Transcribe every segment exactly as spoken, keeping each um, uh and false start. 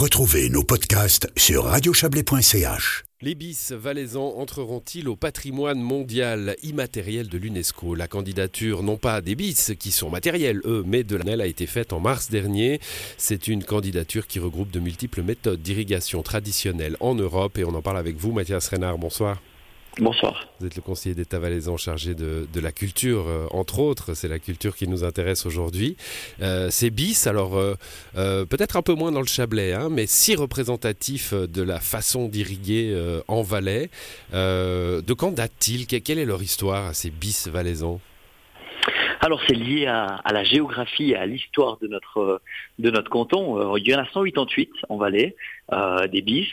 Retrouvez nos podcasts sur radio chablais point c h. Les bis valaisans entreront-ils au patrimoine mondial immatériel de l'UNESCO? La candidature, non pas des bis qui sont matériels, eux, mais de l'ANEL a été faite en mars dernier. C'est une candidature qui regroupe de multiples méthodes d'irrigation traditionnelles en Europe. Et on en parle avec vous, Mathias Reynard. Bonsoir. Bonsoir. Vous êtes le conseiller d'État valaisan chargé de, de la culture, euh, entre autres. C'est la culture qui nous intéresse aujourd'hui. Euh, c'est bis, alors euh, euh, peut-être un peu moins dans le Chablais, hein, mais si représentatif de la façon d'irriguer euh, en Valais. Euh, de quand date-t-il? Quelle est leur histoire à ces bis valaisans? Alors c'est lié à, à la géographie et à l'histoire de notre, de notre canton. Il y en a cent quatre-vingt-huit en Valais, euh, des bis.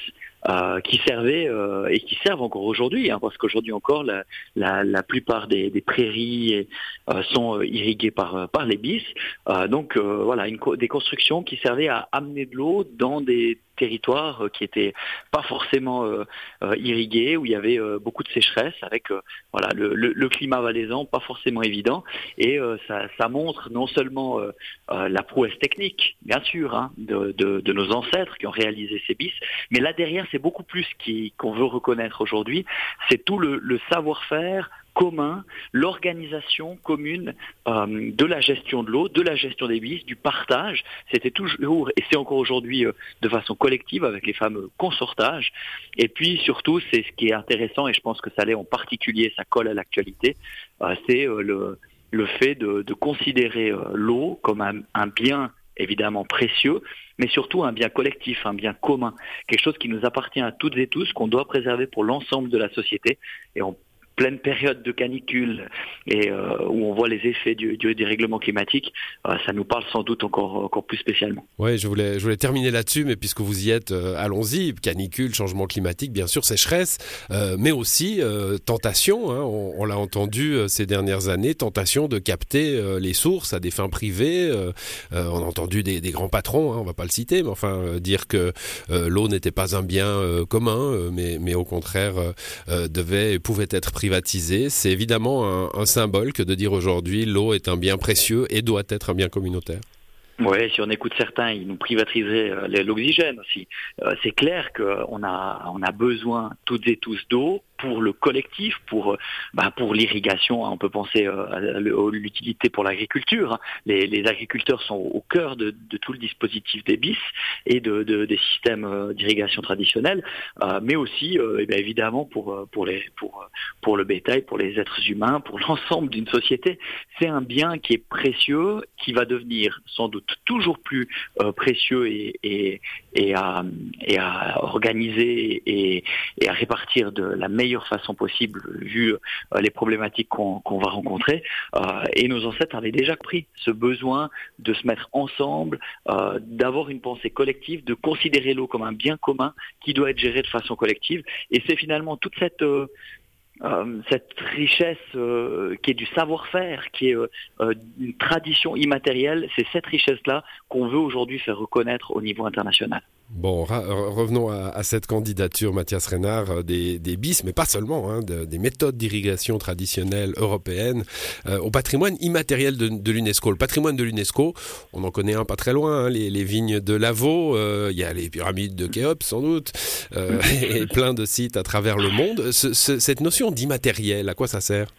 Euh, qui servaient euh, et qui servent encore aujourd'hui, hein, parce qu'aujourd'hui encore la, la, la plupart des, des prairies euh, sont irriguées par par les bis. Euh, donc euh, voilà, une, des constructions qui servaient à amener de l'eau dans des territoires qui n'étaient pas forcément euh, euh, irrigués, où il y avait euh, beaucoup de sécheresse, avec euh, voilà le, le, le climat valaisan pas forcément évident, et euh, ça, ça montre non seulement euh, euh, la prouesse technique, bien sûr, hein, de, de, de nos ancêtres qui ont réalisé ces bis, mais là derrière c'est beaucoup plus qui, qu'on veut reconnaître aujourd'hui, c'est tout le, le savoir-faire commun, l'organisation commune euh, de la gestion de l'eau, de la gestion des bis, du partage. C'était toujours, et c'est encore aujourd'hui euh, de façon collective avec les fameux consortages. Et puis surtout, c'est ce qui est intéressant, et je pense que ça l'est en particulier, ça colle à l'actualité, euh, c'est euh, le, le fait de, de considérer euh, l'eau comme un, un bien évidemment précieux, mais surtout un bien collectif, un bien commun, quelque chose qui nous appartient à toutes et tous, qu'on doit préserver pour l'ensemble de la société. Et on pleine période de canicule et euh, où on voit les effets du, du dérèglement climatique, euh, ça nous parle sans doute encore, encore plus spécialement. Oui, je voulais, je voulais terminer là-dessus, mais puisque vous y êtes, euh, allons-y. Canicule, changement climatique, bien sûr, sécheresse, euh, mais aussi euh, tentation, hein, on, on l'a entendu euh, ces dernières années, tentation de capter euh, les sources à des fins privées. Euh, euh, on a entendu des, des grands patrons, hein, on ne va pas le citer, mais enfin euh, dire que euh, l'eau n'était pas un bien euh, commun, euh, mais, mais au contraire euh, devait, pouvait être pris. Privatiser, c'est évidemment un, un symbole que de dire aujourd'hui l'eau est un bien précieux et doit être un bien communautaire. Oui, si on écoute certains, ils nous privatiseraient euh, l'oxygène aussi. Euh, c'est clair qu'on a, on a besoin toutes et tous d'eau pour le collectif, pour, bah, pour l'irrigation. Hein, on peut penser euh, à l'utilité pour l'agriculture. Hein. Les, les agriculteurs sont au cœur de, de tout le dispositif des bis et de, de, des systèmes euh, d'irrigation traditionnels, euh, mais aussi euh, eh bien, évidemment pour, pour, les, pour, pour le bétail, pour les êtres humains, pour l'ensemble d'une société. C'est un bien qui est précieux, qui va devenir sans doute toujours plus euh, précieux et, et, et, à, et à organiser et, et à répartir de la meilleure façon possible vu euh, les problématiques qu'on, qu'on va rencontrer. Euh, et nos ancêtres avaient déjà pris ce besoin de se mettre ensemble, euh, d'avoir une pensée collective, de considérer l'eau comme un bien commun qui doit être géré de façon collective. Et c'est finalement toute cette... Euh, Euh, cette richesse euh, qui est du savoir-faire, qui est euh, euh, une tradition immatérielle, c'est cette richesse-là qu'on veut aujourd'hui faire reconnaître au niveau international. Bon, ra- revenons à, à cette candidature, Mathias Reynard, des, des bis, mais pas seulement, hein, de, des méthodes d'irrigation traditionnelles européennes euh, au patrimoine immatériel de, de l'UNESCO. Le patrimoine de l'UNESCO, on en connaît un pas très loin, hein, les, les vignes de Lavaux, il euh, y a les pyramides de Khéops sans doute, euh, et plein de sites à travers le monde. Ce, ce, cette notion d'immatériel, à quoi ça sert ?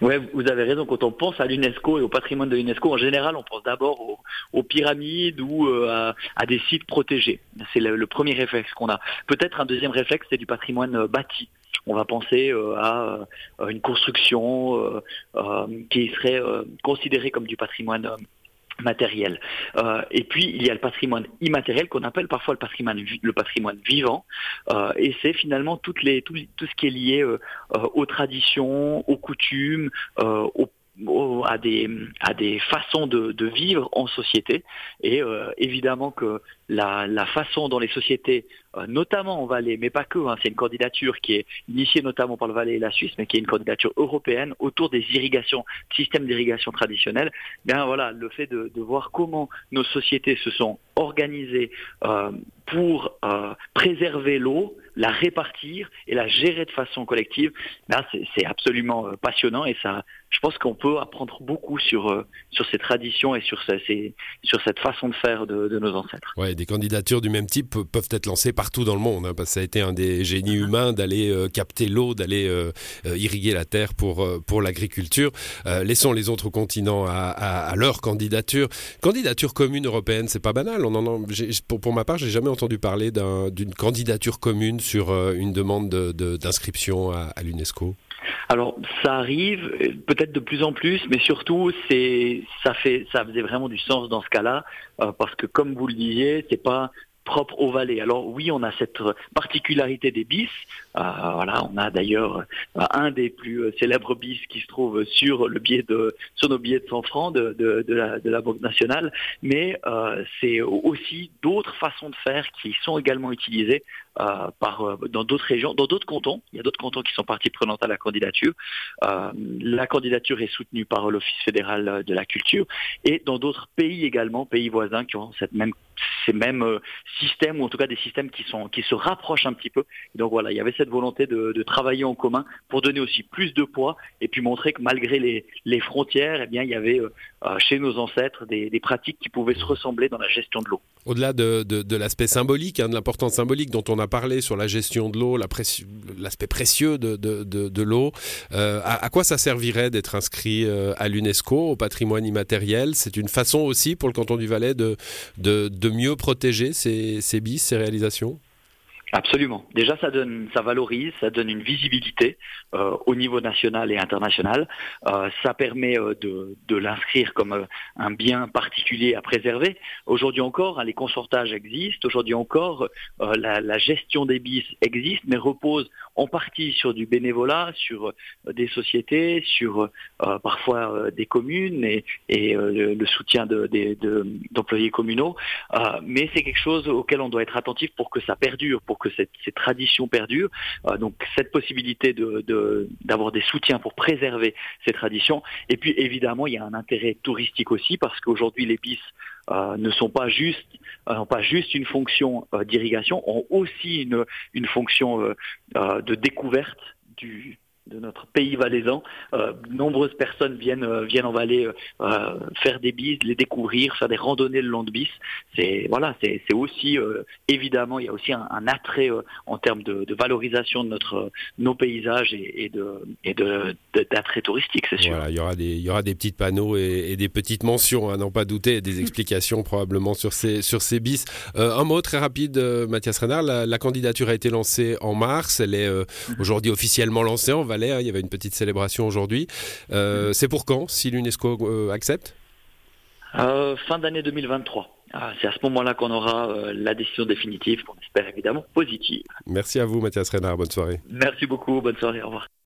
Oui, vous avez raison. Quand on pense à l'UNESCO et au patrimoine de l'UNESCO, en général, on pense d'abord aux, aux pyramides ou euh, à, à des sites protégés. C'est le, le premier réflexe qu'on a. Peut-être un deuxième réflexe, c'est du patrimoine bâti. On va penser euh, à euh, une construction euh, euh, qui serait euh, considérée comme du patrimoine euh, matériel. Euh, et puis il y a le patrimoine immatériel qu'on appelle parfois le patrimoine le patrimoine vivant. Euh, et c'est finalement toutes les tout, tout ce qui est lié euh, euh, aux traditions, aux coutumes, euh, aux à des à des façons de, de vivre en société. Et euh, évidemment que la, la façon dont les sociétés, euh, notamment en Valais, mais pas que, hein, c'est une candidature qui est initiée notamment par le Valais et la Suisse, mais qui est une candidature européenne autour des irrigations, systèmes d'irrigation traditionnels. Bien voilà, le fait de, de voir comment nos sociétés se sont organisées euh, pour euh, préserver l'eau, la répartir et la gérer de façon collective, là c'est, c'est absolument passionnant, et ça, je pense qu'on peut apprendre beaucoup sur sur ces traditions et sur ces, ces sur cette façon de faire de, de nos ancêtres. Ouais, des candidatures du même type peuvent être lancées partout dans le monde, hein, parce que ça a été un des génies humains d'aller euh, capter l'eau, d'aller euh, irriguer la terre pour, pour l'agriculture. Euh, laissons les autres continents à, à, à leur candidature. Candidature commune européenne, c'est pas banal. On en, j'ai, pour, pour ma part, j'ai jamais entendu parler d'un, d'une candidature commune sur euh, une demande de, de, d'inscription à, à l'UNESCO. Alors ça arrive, peut-être de plus en plus, mais surtout c'est ça fait ça faisait vraiment du sens dans ce cas-là euh, parce que comme vous le disiez, c'est pas propre au Valais. Alors oui, on a cette particularité des bis. Euh, voilà, on a d'ailleurs euh, un des plus euh, célèbres bis qui se trouve sur le billet de sur nos billets de cent francs de de, de, la, de la Banque Nationale. Mais euh, c'est aussi d'autres façons de faire qui sont également utilisées euh, par euh, dans d'autres régions, dans d'autres cantons. Il y a d'autres cantons qui sont parties prenantes à la candidature. Euh, la candidature est soutenue par l'Office fédéral de la culture et dans d'autres pays également, pays voisins qui ont cette même ces mêmes euh, systèmes, ou en tout cas des systèmes qui sont qui se rapprochent un petit peu. Et donc voilà, il y avait cette volonté de, de travailler en commun pour donner aussi plus de poids et puis montrer que malgré les, les frontières, eh bien, il y avait euh, chez nos ancêtres des, des pratiques qui pouvaient se ressembler dans la gestion de l'eau. Au-delà de, de, de l'aspect symbolique, hein, de l'importance symbolique dont on a parlé sur la gestion de l'eau, la préci- l'aspect précieux de, de, de, de l'eau, euh, à, à quoi ça servirait d'être inscrit euh, à l'UNESCO, au patrimoine immatériel? C'est une façon aussi pour le canton du Valais de, de, de de mieux protéger ces, ces bis, ces réalisations ? Absolument. Déjà, ça donne, ça valorise, ça donne une visibilité euh, au niveau national et international. Euh, ça permet euh, de, de l'inscrire comme euh, un bien particulier à préserver. Aujourd'hui encore, hein, les consortages existent. Aujourd'hui encore, euh, la, la gestion des bis existe, mais repose en partie sur du bénévolat, sur euh, des sociétés, sur euh, parfois euh, des communes et, et euh, le, le soutien de, de, de, d'employés communaux. Euh, mais c'est quelque chose auquel on doit être attentif pour que ça perdure, pour que cette, ces traditions perdurent. Euh, donc cette possibilité de, de, d'avoir des soutiens pour préserver ces traditions. Et puis évidemment, il y a un intérêt touristique aussi parce qu'aujourd'hui les bis euh, ne sont pas juste, euh, n'ont pas juste une fonction euh, d'irrigation, ont aussi une, une fonction euh, euh, de découverte du de notre pays valaisan. Euh, nombreuses personnes viennent euh, viennent en Valais euh, faire des bis, les découvrir, faire des randonnées le long de bis. C'est voilà, c'est c'est aussi euh, évidemment il y a aussi un, un attrait euh, en termes de, de valorisation de notre euh, nos paysages et, et de et de, de d'attrait touristique, c'est sûr. Voilà, il y aura des il y aura des petits panneaux et, et des petites mentions, à n'en pas douter, et des explications probablement sur ces sur ces bis. Euh, un mot très rapide, Mathias Reynard. La, la candidature a été lancée en mars. Elle est euh, aujourd'hui officiellement lancée en Valais. Il y avait une petite célébration aujourd'hui. Euh, c'est pour quand, si l'UNESCO euh, accepte ? euh, Fin d'année deux mille vingt-trois. Ah, c'est à ce moment-là qu'on aura euh, la décision définitive, qu'on espère évidemment positive. Merci à vous, Mathias Reynard. Bonne soirée. Merci beaucoup. Bonne soirée. Au revoir.